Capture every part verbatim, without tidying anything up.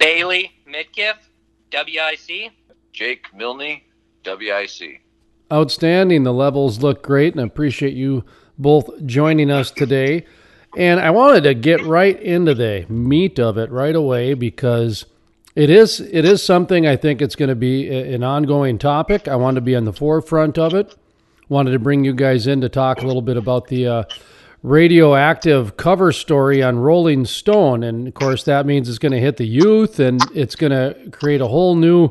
Bailey Midkiff, W I C. Jake Milne, W I C. Outstanding. The levels look great, and I appreciate you both joining us today. And I wanted to get right into the meat of it right away, because it is it is something I think it's going to be an ongoing topic. I want to be on the forefront of it. Wanted to bring you guys in to talk a little bit about the uh, radioactive cover story on Rolling Stone. And, of course, that means it's going to hit the youth, and it's going to create a whole new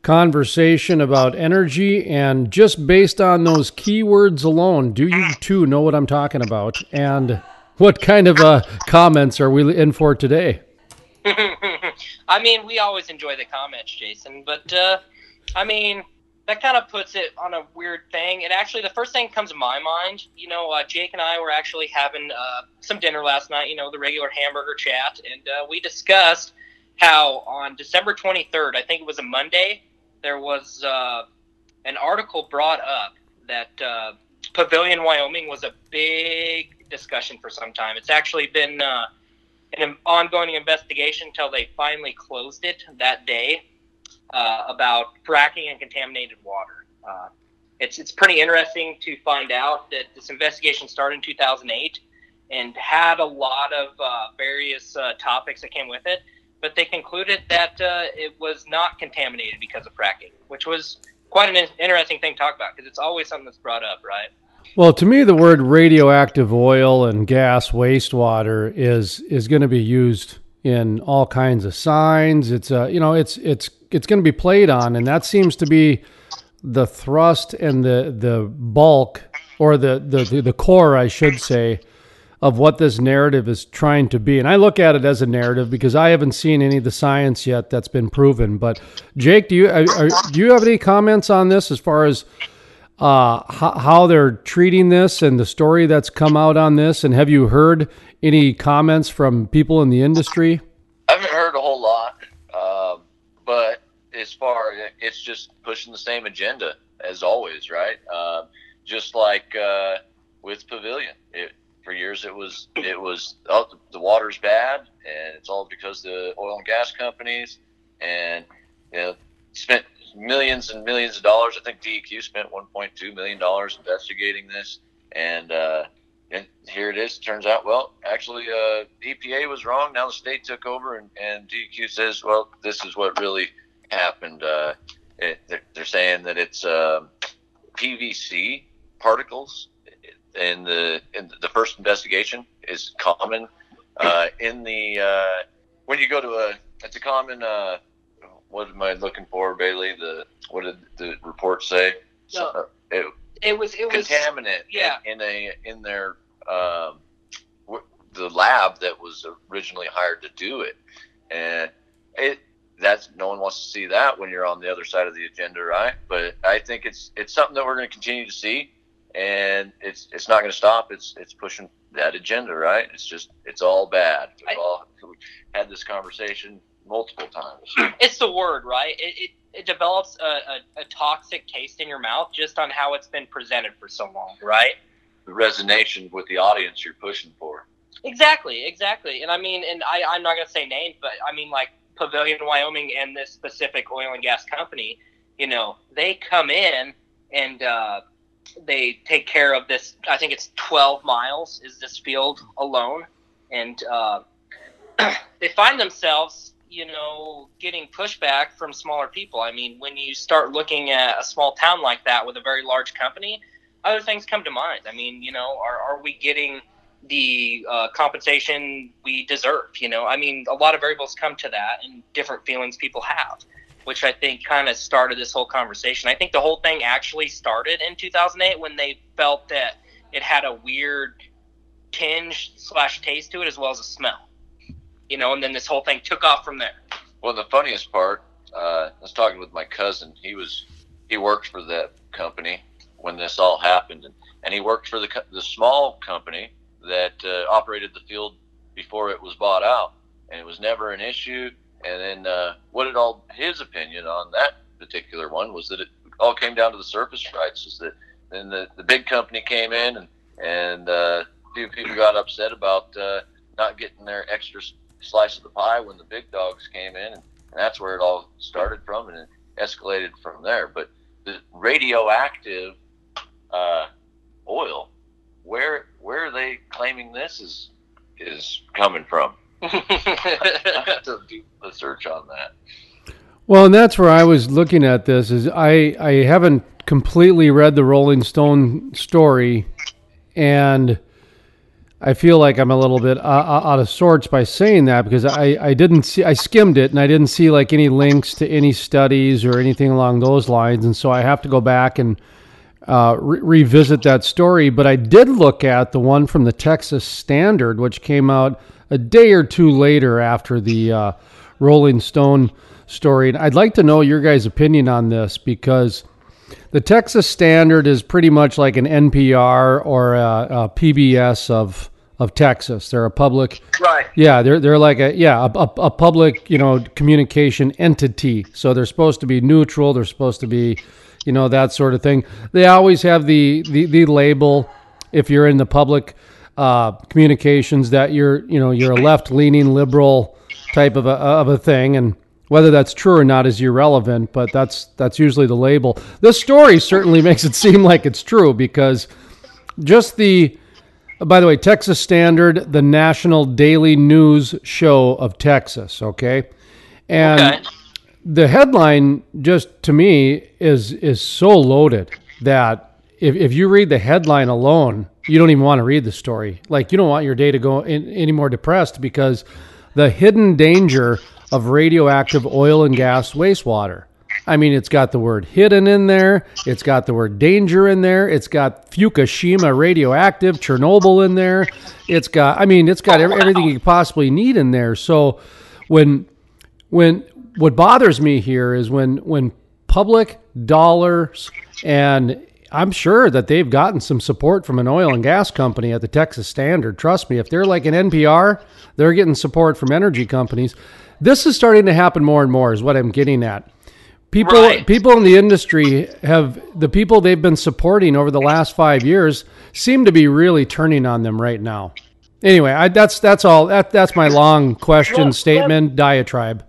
conversation about energy. And just based on those keywords alone, do you two know what I'm talking about? And what kind of uh, comments are we in for today? I mean, we always enjoy the comments, Jason, but uh, I mean, that kind of puts it on a weird thing. And actually, the first thing that comes to my mind, you know, uh, Jake and I were actually having uh, some dinner last night, you know, the regular hamburger chat, and uh, we discussed how on December twenty-third, I think it was a Monday, there was uh, an article brought up that uh, Pavilion, Wyoming was a big discussion for some time. It's actually been uh, an ongoing investigation until they finally closed it that day uh, about fracking and contaminated water. Uh, it's it's pretty interesting to find out that this investigation started in two thousand eight and had a lot of uh, various uh, topics that came with it. But they concluded that uh, it was not contaminated because of fracking, which was quite an interesting thing to talk about, because it's always something that's brought up, right? Well, to me, the word radioactive oil and gas wastewater is is going to be used in all kinds of signs. It's uh, you know, it's it's it's going to be played on, and that seems to be the thrust and the the bulk, or the the the core, I should say, of what this narrative is trying to be. And I look at it as a narrative because I haven't seen any of the science yet that's been proven. But Jake, do you are, are, do you have any comments on this as far as uh, how, how they're treating this and the story that's come out on this? And have you heard any comments from people in the industry? I haven't heard a whole lot, uh, but as far as it's just pushing the same agenda as always, right? Uh, just like uh, with Pavilion, it, for years, it was, it was oh, the water's bad, and it's all because the oil and gas companies, and you know, spent millions and millions of dollars. I think D E Q spent one point two million dollars investigating this, and uh, and here it is. It turns out, well, actually, uh, E P A was wrong. Now the state took over, and, and D E Q says, well, this is what really happened. Uh, it, they're, they're saying that it's uh, P V C particles. In the in the first investigation is common uh, in the uh, when you go to a it's a common uh, what am I looking for, Bailey? The what did the report say? No, uh, it, it was it contaminant was, yeah. in, in a in their um, w- the lab that was originally hired to do it, and it that's no one wants to see that when you're on the other side of the agenda, right? But I think it's it's something that we're going to continue to see. And it's it's not going to stop. It's it's pushing that agenda, right? It's just it's all bad. We've I, all had this conversation multiple times. It's the word, right? It it, it develops a, a, a toxic taste in your mouth just on how it's been presented for so long, right? The resonation with the audience you're pushing for. Exactly, exactly. And I mean, and I I'm not going to say names, but I mean like Pavilion, Wyoming, and this specific oil and gas company. You know, they come in and. Uh, They take care of this. I think it's twelve miles is this field alone, and uh, they find themselves, you know, getting pushback from smaller people. I mean, when you start looking at a small town like that with a very large company, other things come to mind. I mean, you know, are are we getting the uh, compensation we deserve? You know, I mean, a lot of variables come to that, and different feelings people have, which I think kind of started this whole conversation. I think the whole thing actually started in two thousand eight when they felt that it had a weird tinge slash taste to it, as well as a smell, you know, and then this whole thing took off from there. Well, the funniest part, uh, I was talking with my cousin. He was, he worked for that company when this all happened, and, and he worked for the, the small company that uh, operated the field before it was bought out, and it was never an issue. And then uh, what it all, his opinion on that particular one was that it all came down to the surface rights. Is that then the, the big company came in and and uh, a few people got upset about uh, not getting their extra slice of the pie when the big dogs came in, and that's where it all started from, and it escalated from there. But the radioactive uh, oil, where where are they claiming this is is coming from? I have to do the search on that. Well, and that's where I was looking at this. Is I I haven't completely read the Rolling Stone story, and I feel like I'm a little bit out of sorts by saying that, because I, I didn't see, I skimmed it and I didn't see like any links to any studies or anything along those lines. And so I have to go back and uh, re- revisit that story. But I did look at the one from the Texas Standard, which came out a day or two later after the uh, Rolling Stone story. And I'd like to know your guys' opinion on this, because the Texas Standard is pretty much like an N P R or a, a P B S of of Texas. They're a public, right? Yeah, they're they're like a yeah a, a public, you know, communication entity. So they're supposed to be neutral. They're supposed to be, you know, that sort of thing. They always have the the, the label, if you're in the public uh, communications, that you're you know you're a left leaning liberal type of a of a thing. And whether that's true or not is irrelevant, but that's that's usually the label. This story certainly makes it seem like it's true, because just the. By the way, Texas Standard, the national daily news show of Texas, okay? And okay. The headline, just to me, is is so loaded that if, if you read the headline alone, you don't even want to read the story. Like, you don't want your day to go in, any more depressed, because the hidden danger of radioactive oil and gas wastewater. I mean, it's got the word hidden in there. It's got the word danger in there. It's got Fukushima radioactive, Chernobyl in there. It's got, I mean, it's got every, everything you could possibly need in there. So when, when, what bothers me here is when, when public dollars, and I'm sure that they've gotten some support from an oil and gas company at the Texas Standard. Trust me, if they're like an N P R, they're getting support from energy companies. This is starting to happen more and more, is what I'm getting at. People, right. People in the industry have, the people they've been supporting over the last five years seem to be really turning on them right now. Anyway, I, that's that's all. That that's my long question, well, statement, let, diatribe.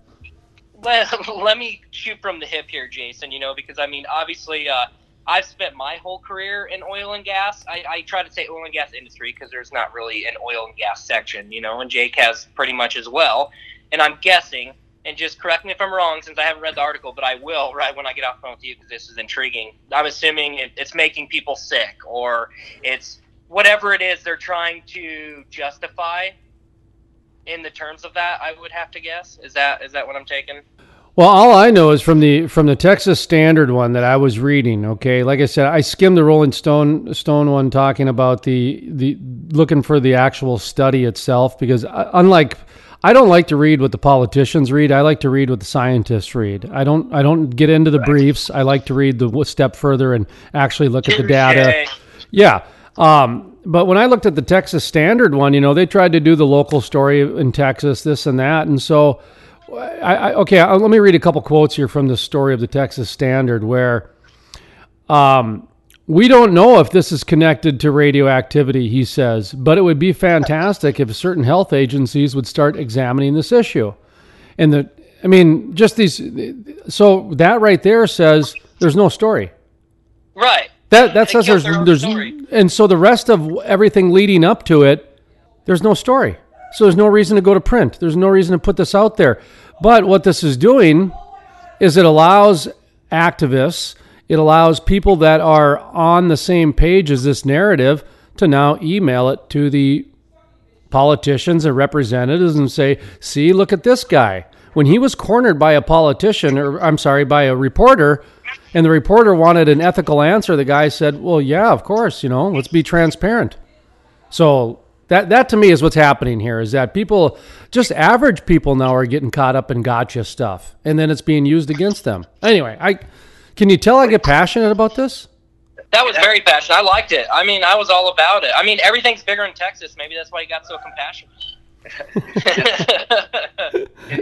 Let, let me shoot from the hip here, Jason. You know, because I mean, obviously, uh, I've spent my whole career in oil and gas. I, I try to say oil and gas industry because there's not really an oil and gas section, you know, and Jake has pretty much as well. And I'm guessing. And just correct me if I'm wrong, since I haven't read the article, but I will right when I get off the phone with you, because this is intriguing. I'm assuming it, it's making people sick, or it's whatever it is they're trying to justify in the terms of that, I would have to guess. Is that is that what I'm taking? Well, all I know is from the from the Texas Standard one that I was reading, okay? Like I said, I skimmed the Rolling Stone Stone one talking about the the looking for the actual study itself, because unlike I don't like to read what the politicians read. I like to read what the scientists read. I don't I don't get into the briefs. I like to read the step further and actually look at the data. Yeah. Um, but when I looked at the Texas Standard one, you know, they tried to do the local story in Texas, this and that. And so, I, I okay, I, let me read a couple quotes here from the story of the Texas Standard where um, we don't know if this is connected to radioactivity, he says, but it would be fantastic if certain health agencies would start examining this issue. And the, I mean, just these, so that right there says there's no story. Right. That that says there's, there's, and so the rest of everything leading up to it, there's no story. So there's no reason to go to print. There's no reason to put this out there. But what this is doing is it allows activists, it allows people that are on the same page as this narrative to now email it to the politicians and representatives and say, see, look at this guy. When he was cornered by a politician, or I'm sorry, by a reporter, and the reporter wanted an ethical answer, the guy said, well, yeah, of course, you know, let's be transparent. So that, that to me is what's happening here, is that people, just average people now are getting caught up in gotcha stuff, and then it's being used against them. Anyway, I... Can you tell I get passionate about this? That was very passionate. I liked it. I mean, I was all about it. I mean, everything's bigger in Texas. Maybe that's why you got so compassionate.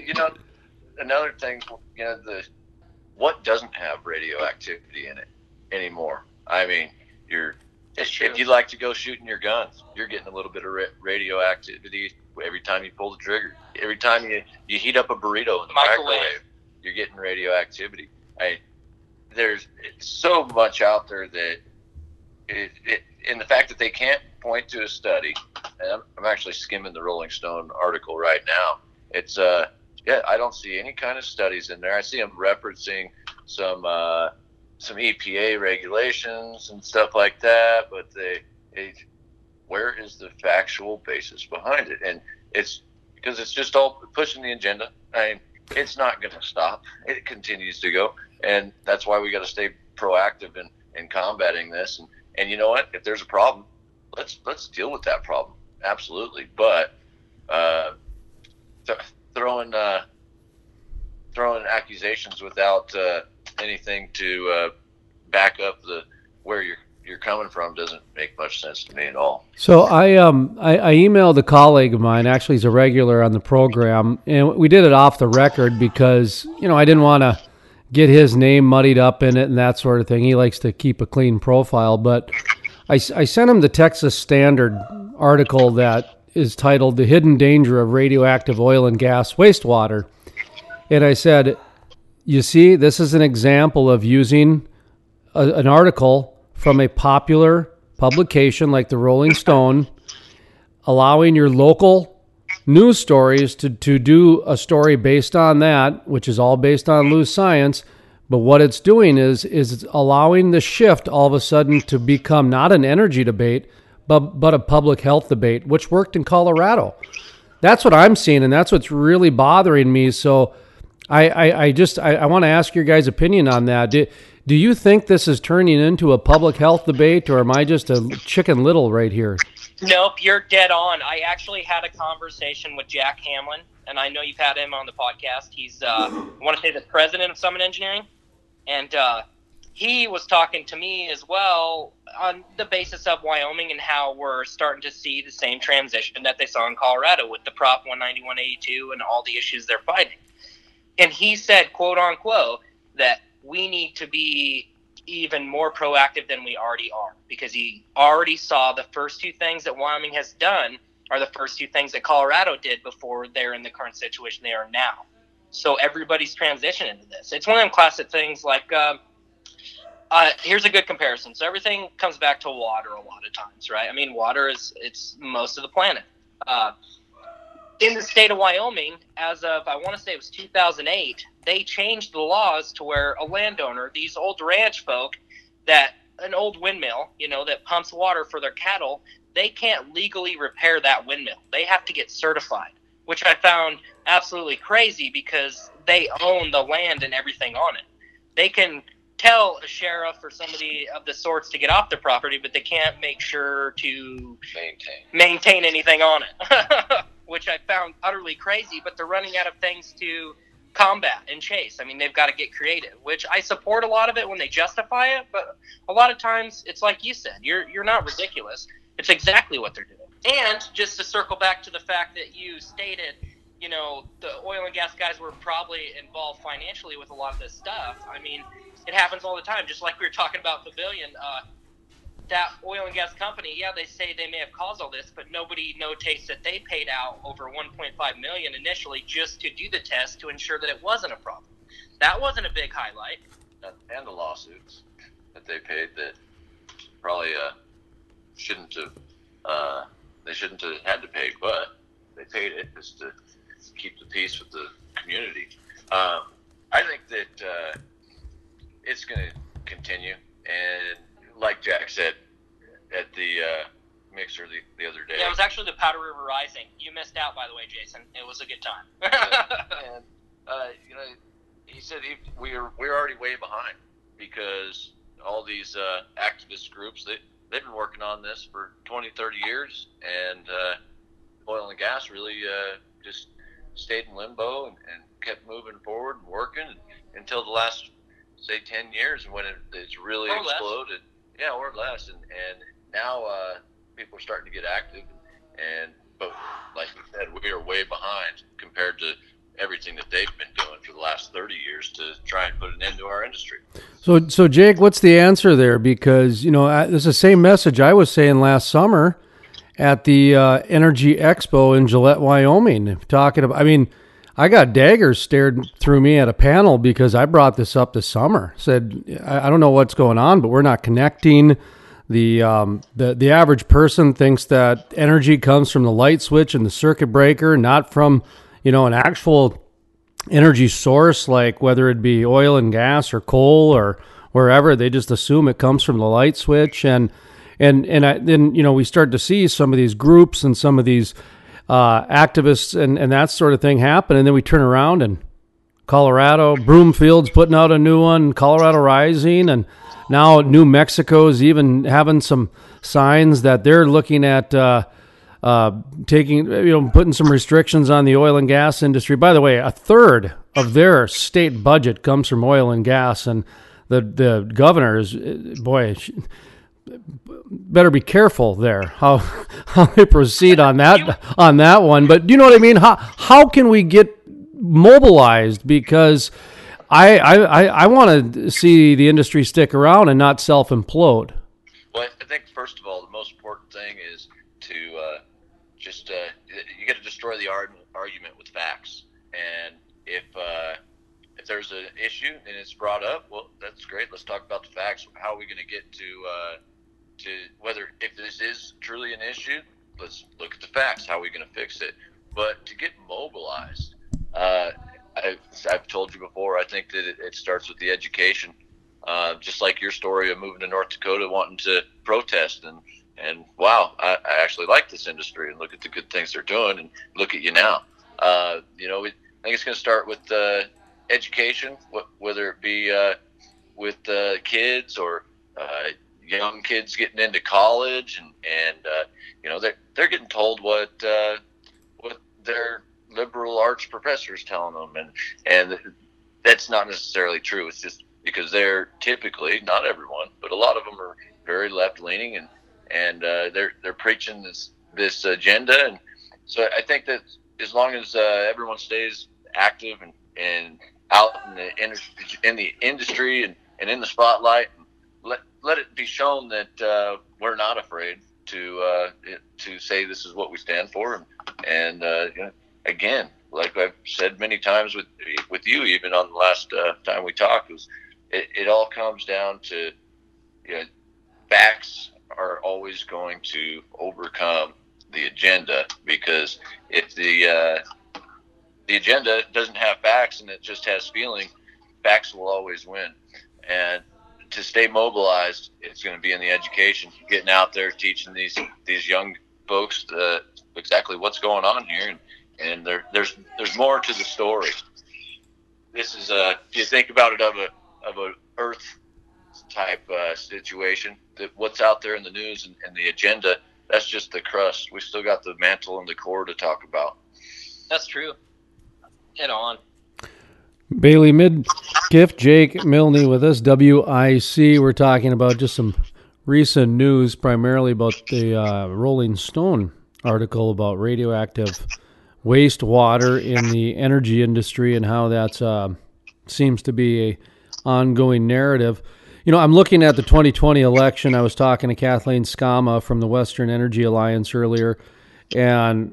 You know, another thing, you know, the what doesn't have radioactivity in it anymore? I mean, your It's true. If you like to go shooting your guns, you're getting a little bit of radioactivity every time you pull the trigger. Every time you, you heat up a burrito in the microwave, microwave you're getting radioactivity. I, there's so much out there that, it, it, and the fact that they can't point to a study, and I'm, I'm actually skimming the Rolling Stone article right now. It's, uh, yeah, I don't see any kind of studies in there. I see them referencing some, uh, some E P A regulations and stuff like that, but they, it, where is the factual basis behind it? And it's because it's just all pushing the agenda. I mean, it's not going to stop. It continues to go, and that's why we got to stay proactive in, in combating this. And, and you know what? If there's a problem, let's let's deal with that problem. Absolutely, but uh, th- throwing uh, throwing accusations without uh, anything to uh, back up the where you're you're coming from doesn't make much sense to me at all. So I um I, I emailed a colleague of mine. Actually, he's a regular on the program, and we did it off the record because you know I didn't want to get his name muddied up in it and that sort of thing. He likes to keep a clean profile, but I, I sent him the Texas Standard article that is titled "The Hidden Danger of Radioactive Oil and Gas Wastewater," and I said, "You see, this is an example of using a, an article from a popular publication like the Rolling Stone, allowing your local news stories to, to do a story based on that, which is all based on loose science. But what it's doing is is it's allowing the shift all of a sudden to become not an energy debate, but but a public health debate, which worked in Colorado. That's what I'm seeing, and that's what's really bothering me. So I, I, I just I, I want to ask your guys' opinion on that. Do, do you think this is turning into a public health debate, or am I just a Chicken Little right here? Nope, you're dead on. I actually had a conversation with Jack Hamlin, and I know you've had him on the podcast. He's, uh, I want to say, the president of Summit Engineering. And uh, he was talking to me as well on the basis of Wyoming and how we're starting to see the same transition that they saw in Colorado with the Prop one ninety-one eighty-two and all the issues they're fighting. And he said, quote unquote, that we need to be even more proactive than we already are, because he already saw the first two things that Wyoming has done are the first two things that Colorado did before they're in the current situation they are now. So everybody's transitioning to this. It's one of them classic things like, um, uh, here's a good comparison. So everything comes back to water a lot of times, right? I mean, water is it's most of the planet. Uh, in the state of Wyoming, as of, I want to say it was two thousand eight, they changed the laws to where a landowner, these old ranch folk, that an old windmill, you know, that pumps water for their cattle, they can't legally repair that windmill. They have to get certified, which I found absolutely crazy because they own the land and everything on it. They can tell a sheriff or somebody of the sorts to get off the property, but they can't make sure to maintain, maintain anything on it, which I found utterly crazy, but they're running out of things to combat and chase. I mean, they've got to get creative, which I support a lot of it when they justify it, but a lot of times it's like you said, you're you're not ridiculous. It's exactly what they're doing. And just to circle back to the fact that you stated, you know, the oil and gas guys were probably involved financially with a lot of this stuff. I mean, it happens all the time. Just like we were talking about Pavilion, uh, that oil and gas company, yeah, they say they may have caused all this, but nobody notates that they paid out over one point five million dollars initially just to do the test to ensure that it wasn't a problem. That wasn't a big highlight. And the lawsuits that they paid that probably uh, shouldn't have. Uh, They shouldn't have had to pay, but they paid it just to keep the peace with the community. Um, I think that uh, it's going to continue. And like Jack said at the uh, mixer the, the other day. Yeah, it was actually the Powder River Rising. You missed out, by the way, Jason. It was a good time. and, and uh, you know, he said he, we're, we're already way behind because all these uh, activist groups that, they've been working on this for twenty, thirty years, and uh, oil and gas really uh, just stayed in limbo and, and kept moving forward and working until the last, say, ten years when it, it's really or exploded. Less. Yeah, or less. And, and now uh, people are starting to get active. And but like we said, we are way behind compared to everything that they've been doing for the last thirty years to try and put an end to our industry. So, so Jake, what's the answer there? Because, you know, I, it's the same message I was saying last summer at the uh, Energy Expo in Gillette, Wyoming, talking about, I mean, I got daggers stared through me at a panel because I brought this up this summer. Said, I, I don't know what's going on, but we're not connecting. The, um, the the average person thinks that energy comes from the light switch and the circuit breaker, not from, you know, an actual energy source, like whether it be oil and gas or coal or wherever. They just assume it comes from the light switch. And and and I, then, you know, we start to see some of these groups and some of these uh, activists and, and that sort of thing happen. And then we turn around and Colorado, Broomfield's putting out a new one, Colorado Rising, and now New Mexico's even having some signs that they're looking at uh, uh, taking, you know, putting some restrictions on the oil and gas industry. By the way, a third of their state budget comes from oil and gas, and the the governor is, boy, she, better be careful there how how they proceed on that on that one. But you know what I mean? How how can we get mobilized? Because I, I, I want to see the industry stick around and not self-implode. Well, I think, first of all, the most important thing is to uh, just, uh, you got to destroy the argument with facts. And if uh, if there's an issue and it's brought up, well, that's great. Let's talk about the facts. How are we going to get to, uh, to whether, if this is truly an issue, let's look at the facts. How are we going to fix it? But to get mobilized, uh, I've, I've told you before, I think that it, it starts with the education, uh, just like your story of moving to North Dakota, wanting to protest and, and wow, I, I actually like this industry and look at the good things they're doing and look at you now. Uh, you know, it, I think it's going to start with uh, education, wh- whether it be uh, with uh, kids or uh, young kids getting into college and, and uh, you know, they're, they're getting told what, uh, what they're liberal arts professors telling them, and and that's not necessarily true. It's just because they're typically, not everyone, but a lot of them are very left leaning, and and uh, they're they're preaching this this agenda. And so I think that as long as uh, everyone stays active and, and out in the industry, in the industry and, and in the spotlight, let let it be shown that uh, we're not afraid to uh, to say this is what we stand for, and and uh, you know, again, like I've said many times with with you, even on the last uh, time we talked, was it, it all comes down to, you know, facts are always going to overcome the agenda, because if the uh, the agenda doesn't have facts and it just has feeling, facts will always win. And to stay mobilized, it's going to be in the education, getting out there, teaching these these young folks uh, exactly what's going on here. And, And there, there's there's more to the story. This is a, if you think about it, of a of a Earth type uh, situation. That what's out there in the news and, and the agenda, that's just the crust. We still got the mantle and the core to talk about. That's true. Head on. Bailey Midkiff, Jake Milne with us. W I C. We're talking about just some recent news, primarily about the uh, Rolling Stone article about radioactive wastewater in the energy industry and how that uh, seems to be a ongoing narrative. You know, I'm looking at the twenty twenty election. I was talking to Kathleen Skama from the Western Energy Alliance earlier, and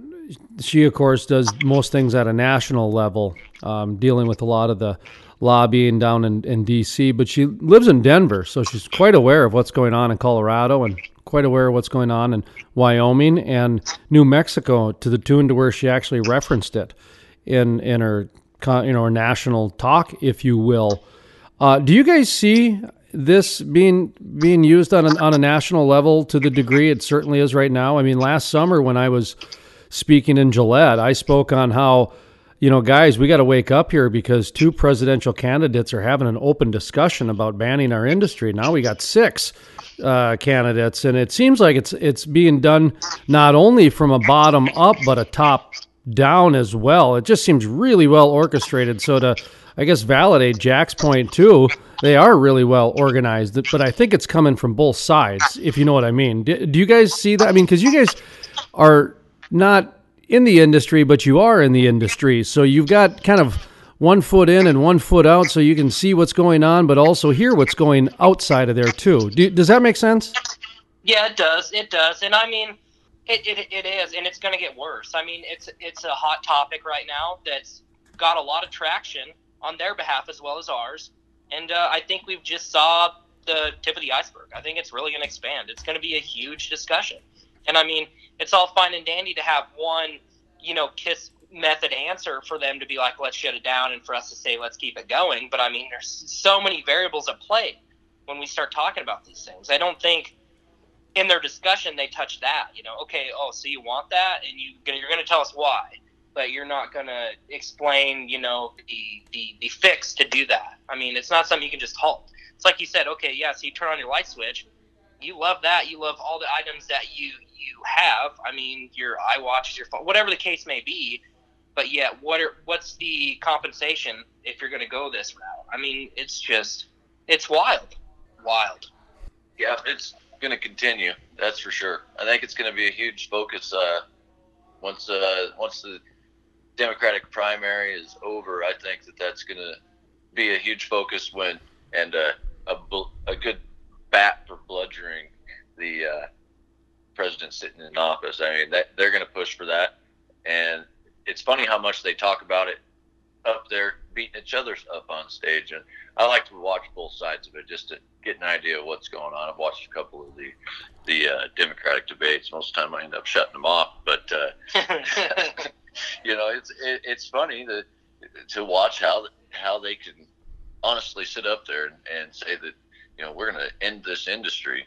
she, of course, does most things at a national level, um, dealing with a lot of the lobbying down in, in D C, but she lives in Denver, so she's quite aware of what's going on in Colorado and quite aware of what's going on in Wyoming and New Mexico, to the tune to where she actually referenced it in in her, you know, her national talk, if you will. Uh, do you guys see this being being used on an, on a national level to the degree it certainly is right now? I mean, last summer when I was speaking in Gillette, I spoke on how, you know, guys, we got to wake up here because two presidential candidates are having an open discussion about banning our industry. Now we got six uh, candidates, and it seems like it's it's being done not only from a bottom up, but a top down as well. It just seems really well orchestrated. So to, I guess, validate Jack's point too, they are really well organized, but I think it's coming from both sides, if you know what I mean. Do, do you guys see that? I mean, because you guys are not in the industry, but you are in the industry, so you've got kind of one foot in and one foot out so you can see what's going on, but also hear what's going outside of there too. Do, does that make sense? Yeah, it does. It does. And I mean, it, it, it is, and it's going to get worse. I mean, it's, it's a hot topic right now that's got a lot of traction on their behalf as well as ours. And uh, I think we've just saw the tip of the iceberg. I think it's really going to expand. It's going to be a huge discussion. And I mean, it's all fine and dandy to have one, you know, KISS method answer for them to be like, let's shut it down, and for us to say, let's keep it going. But I mean, there's so many variables at play when we start talking about these things. I don't think in their discussion they touch that, you know, okay, oh, so you want that, and you, you're going to tell us why, but you're not going to explain, you know, the, the, the fix to do that. I mean, it's not something you can just halt. It's like you said, okay, yeah, so you turn on your light switch. You love that. You love all the items that you, you have. I mean, your iWatch, your phone, whatever the case may be. But yet, what are, what's the compensation if you're going to go this route? I mean, it's just, it's wild. Wild. Yeah, it's going to continue. That's for sure. I think it's going to be a huge focus uh, once uh, once the Democratic primary is over. I think that that's going to be a huge focus when, and uh, a, a good bat for bludgeoning the uh, president sitting in office. I mean, that, they're going to push for that. And it's funny how much they talk about it up there, beating each other up on stage. And I like to watch both sides of it just to get an idea of what's going on. I've watched a couple of the the uh, Democratic debates. Most of the time I end up shutting them off. But, uh, you know, it's it, it's funny that, to watch how how they can honestly sit up there and, and say that, you know, we're going to end this industry.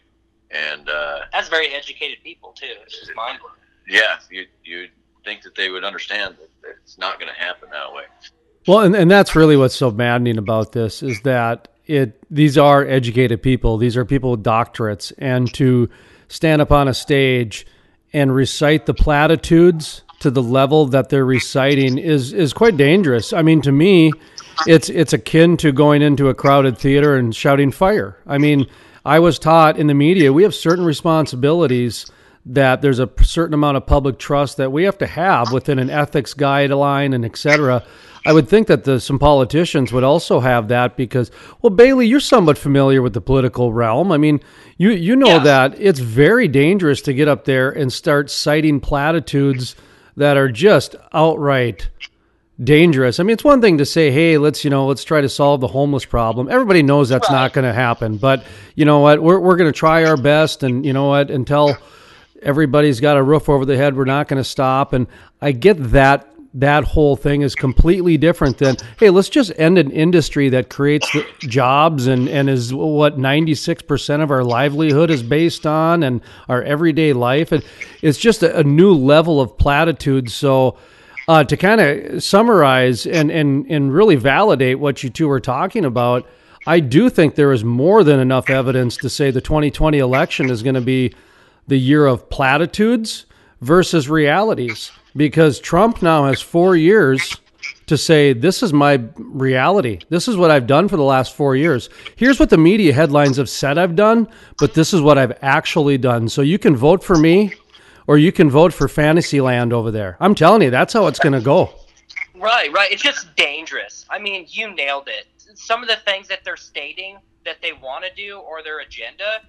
And uh, that's very educated people, too. It's just mind-blowing. Yeah, you you think that they would understand that it's not going to happen that way. Well, and, and that's really what's so maddening about this, is that it these are educated people. These are people with doctorates. And to stand up on a stage and recite the platitudes to the level that they're reciting is is quite dangerous. I mean, to me, it's it's akin to going into a crowded theater and shouting fire. I mean, I was taught in the media, we have certain responsibilities, that there's a certain amount of public trust that we have to have within an ethics guideline and et cetera. I would think that the, some politicians would also have that because, well, Bailey, you're somewhat familiar with the political realm. I mean, you, you know yeah. that it's very dangerous to get up there and start citing platitudes that are just outright dangerous. I mean, it's one thing to say, hey, let's, you know, let's try to solve the homeless problem. Everybody knows that's right. not going to happen, but you know what, we're, we're going to try our best, and you know what, until everybody's got a roof over their head, we're not going to stop. And I get that that whole thing is completely different than, hey, let's just end an industry that creates the jobs and, and is what ninety-six percent of our livelihood is based on and our everyday life. And it's just a, a new level of platitude. So uh, to kind of summarize and, and, and really validate what you two were talking about, I do think there is more than enough evidence to say the twenty twenty election is going to be the year of platitudes versus realities, because Trump now has four years to say, this is my reality. This is what I've done for the last four years. Here's what the media headlines have said I've done, but this is what I've actually done. So you can vote for me or you can vote for Fantasyland over there. I'm telling you, that's how it's going to go. Right, right. It's just dangerous. I mean, you nailed it. Some of the things that they're stating that they want to do or their agenda,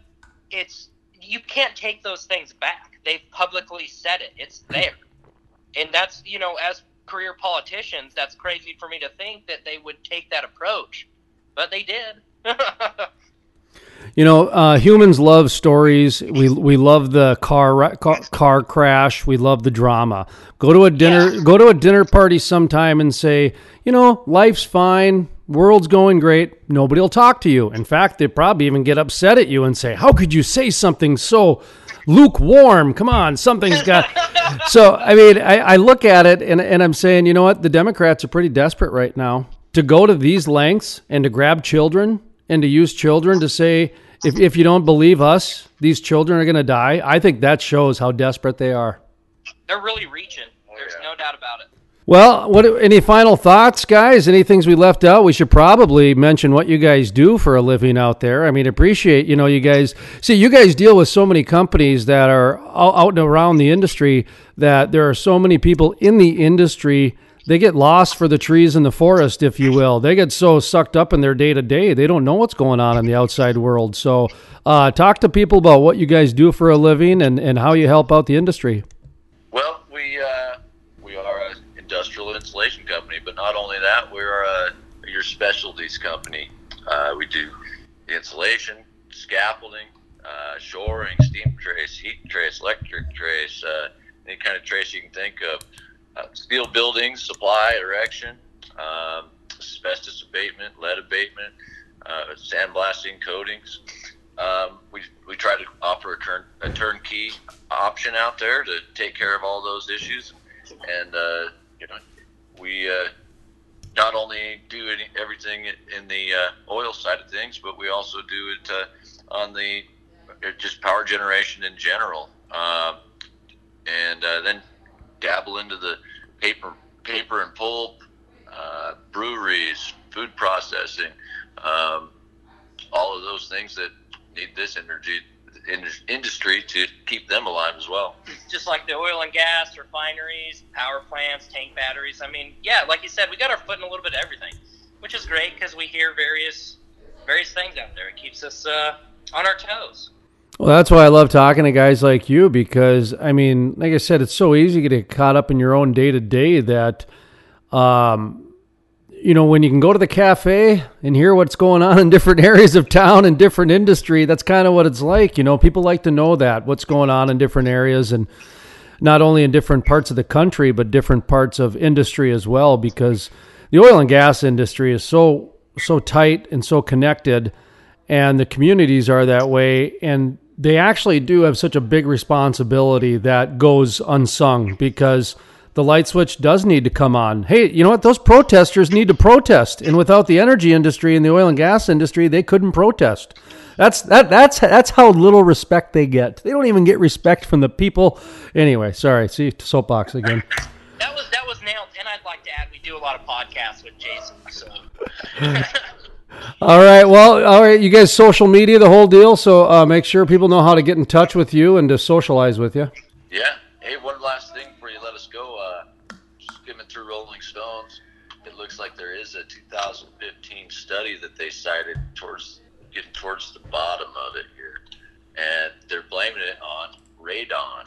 it's, you can't take those things back. They've publicly said it. It's there. And that's, you know, as career politicians, that's crazy for me to think that they would take that approach. But they did. You know, uh, humans love stories. We we love the car, car car crash. We love the drama. Go to a dinner yeah. go to a dinner party sometime and say, you know, life's fine. World's going great. Nobody will talk to you. In fact, they probably even get upset at you and say, how could you say something so lukewarm? Come on, something's got... So, I mean, I, I look at it and, and I'm saying, you know what? The Democrats are pretty desperate right now to go to these lengths and to grab children and to use children to say, if, if you don't believe us, these children are going to die. I think that shows how desperate they are. They're really reaching. There's no doubt about it. Well, what? Any final thoughts, guys? Any things we left out? We should probably mention what you guys do for a living out there. I mean, appreciate, you know, you guys. See, you guys deal with so many companies that are out and around the industry that there are so many people in the industry they get lost for the trees in the forest, if you will. They get so sucked up in their day-to-day, they don't know what's going on in the outside world. So uh, talk to people about what you guys do for a living and, and how you help out the industry. Well, we uh, we are an industrial insulation company, but not only that, we're a, your specialties company. Uh, we do insulation, scaffolding, uh, shoring, steam trace, heat trace, electric trace, uh, any kind of trace you can think of. Uh, steel buildings, supply, erection, um, asbestos abatement, lead abatement, uh, sandblasting, coatings. Um, we we try to offer a, turn, a turnkey option out there to take care of all those issues. And uh, you know, we uh, not only do any, everything in the uh, oil side of things, but we also do it uh, on the just power generation in general, um, and uh, then. Dabble into the paper, paper and pulp, uh, breweries, food processing, um, all of those things that need this energy in, industry to keep them alive as well. Just like the oil and gas, refineries, power plants, tank batteries. I mean, yeah, like you said, we got our foot in a little bit of everything, which is great because we hear various various things out there. It keeps us uh, on our toes. Well, that's why I love talking to guys like you, because, I mean, like I said, it's so easy to get caught up in your own day-to-day that, um, you know, when you can go to the cafe and hear what's going on in different areas of town and different industry, that's kind of what it's like. You know, people like to know that, what's going on in different areas, and not only in different parts of the country, but different parts of industry as well, because the oil and gas industry is so, so tight and so connected, and the communities are that way, and they actually do have such a big responsibility that goes unsung, because the light switch does need to come on. Hey, you know what? Those protesters need to protest. And without the energy industry and the oil and gas industry, they couldn't protest. That's that that's that's how little respect they get. They don't even get respect from the people. Anyway, sorry. See, soapbox again. That was that was nailed. And I'd like to add, we do a lot of podcasts with Jason. So. All right. Well, all right. You guys, social media, the whole deal. So uh, make sure people know how to get in touch with you and to socialize with you. Yeah. Hey, one last thing before you let us go. Uh, skimming through Rolling Stones, it looks like there is a two thousand fifteen study that they cited towards getting towards the bottom of it here. And they're blaming it on radon.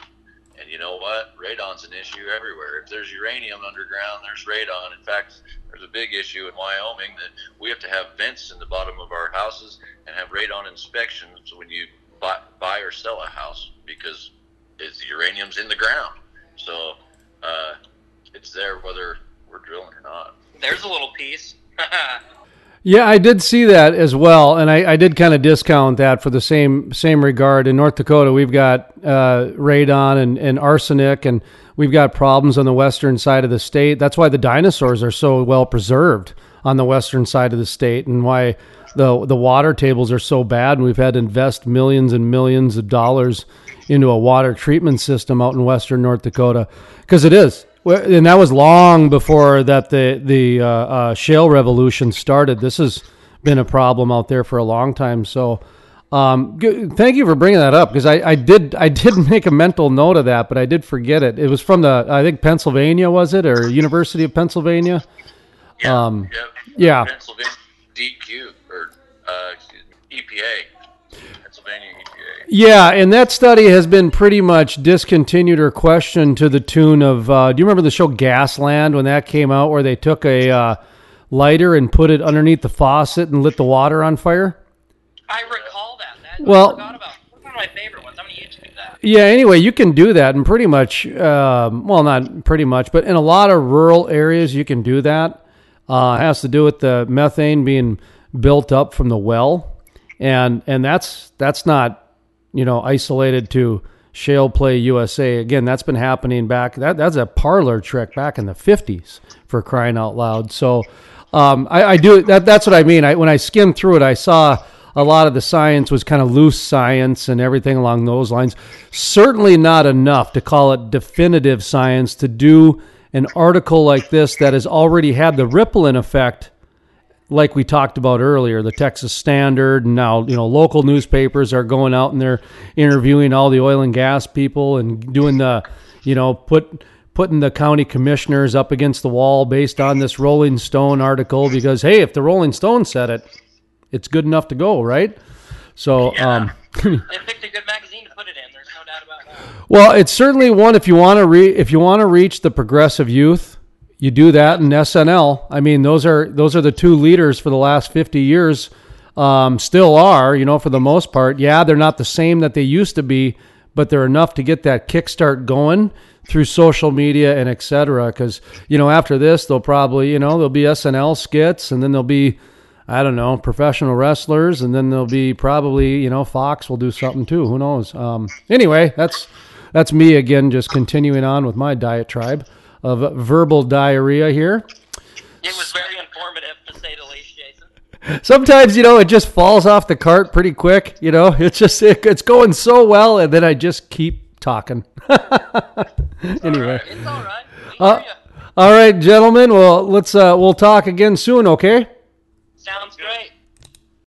And you know what? Radon's an issue everywhere. If there's uranium underground, there's radon. In fact, there's a big issue in Wyoming that we have to have vents in the bottom of our houses and have radon inspections when you buy, buy or sell a house, because it's, the uranium's in the ground. So uh, it's there whether we're drilling or not. There's a little piece. Yeah, I did see that as well, and I, I did kind of discount that for the same same regard. In North Dakota, we've got uh, radon and, and arsenic, and we've got problems on the western side of the state. That's why the dinosaurs are so well preserved on the western side of the state, and why the the water tables are so bad. And we've had to invest millions and millions of dollars into a water treatment system out in western North Dakota, because it is. And that was long before that the the uh, uh, shale revolution started. This has been a problem out there for a long time. So, um, g- thank you for bringing that up, because I, I did I did make a mental note of that, but I did forget it. It was from the I think Pennsylvania, was it, or University of Pennsylvania? Yeah, um, yeah. yeah. Pennsylvania D E Q or uh, E P A, Pennsylvania E P A. Yeah, and that study has been pretty much discontinued or questioned to the tune of, uh, do you remember the show Gasland when that came out, where they took a uh, lighter and put it underneath the faucet and lit the water on fire? I recall that. that well, I forgot about it. That's one of my favorite ones. I'm going to YouTube that. Yeah, anyway, you can do that, and pretty much, um, well, not pretty much, but in a lot of rural areas you can do that. Uh, it has to do with the methane being built up from the well, and and that's that's not... you know, isolated to shale play U S A. Again, that's been happening back, that that's a parlor trick back in the fifties, for crying out loud. So um, I, I do, that. that's what I mean. I, when I skimmed through it, I saw a lot of the science was kind of loose science and everything along those lines. Certainly not enough to call it definitive science to do an article like this that has already had the ripple in effect, like we talked about earlier, the Texas Standard, and now, you know, local newspapers are going out and they're interviewing all the oil and gas people and doing the, you know, put putting the county commissioners up against the wall based on this Rolling Stone article, because, hey, if the Rolling Stone said it, it's good enough to go, right? So yeah. um, they picked a good magazine to put it in. There's no doubt about that. Well, it's certainly one, if you want to re- if you want to reach the progressive youth, you do that in S N L. I mean, those are those are the two leaders for the last fifty years. Um, still are, you know, for the most part. Yeah, they're not the same that they used to be, but they're enough to get that kickstart going through social media and et cetera. Because, you know, after this, they'll probably, you know, there'll be S N L skits, and then there'll be, I don't know, professional wrestlers, and then there'll be probably, you know, Fox will do something too. Who knows? Um, anyway, that's that's me again, just continuing on with my diatribe of verbal diarrhea here. It was very informative, to say the least. Sometimes, you know, it just falls off the cart pretty quick. You know, it's just, it, it's going so well, and then I just keep talking. Anyway. It's all right. Uh, all right, gentlemen. Well, let's, uh, we'll talk again soon, okay? Sounds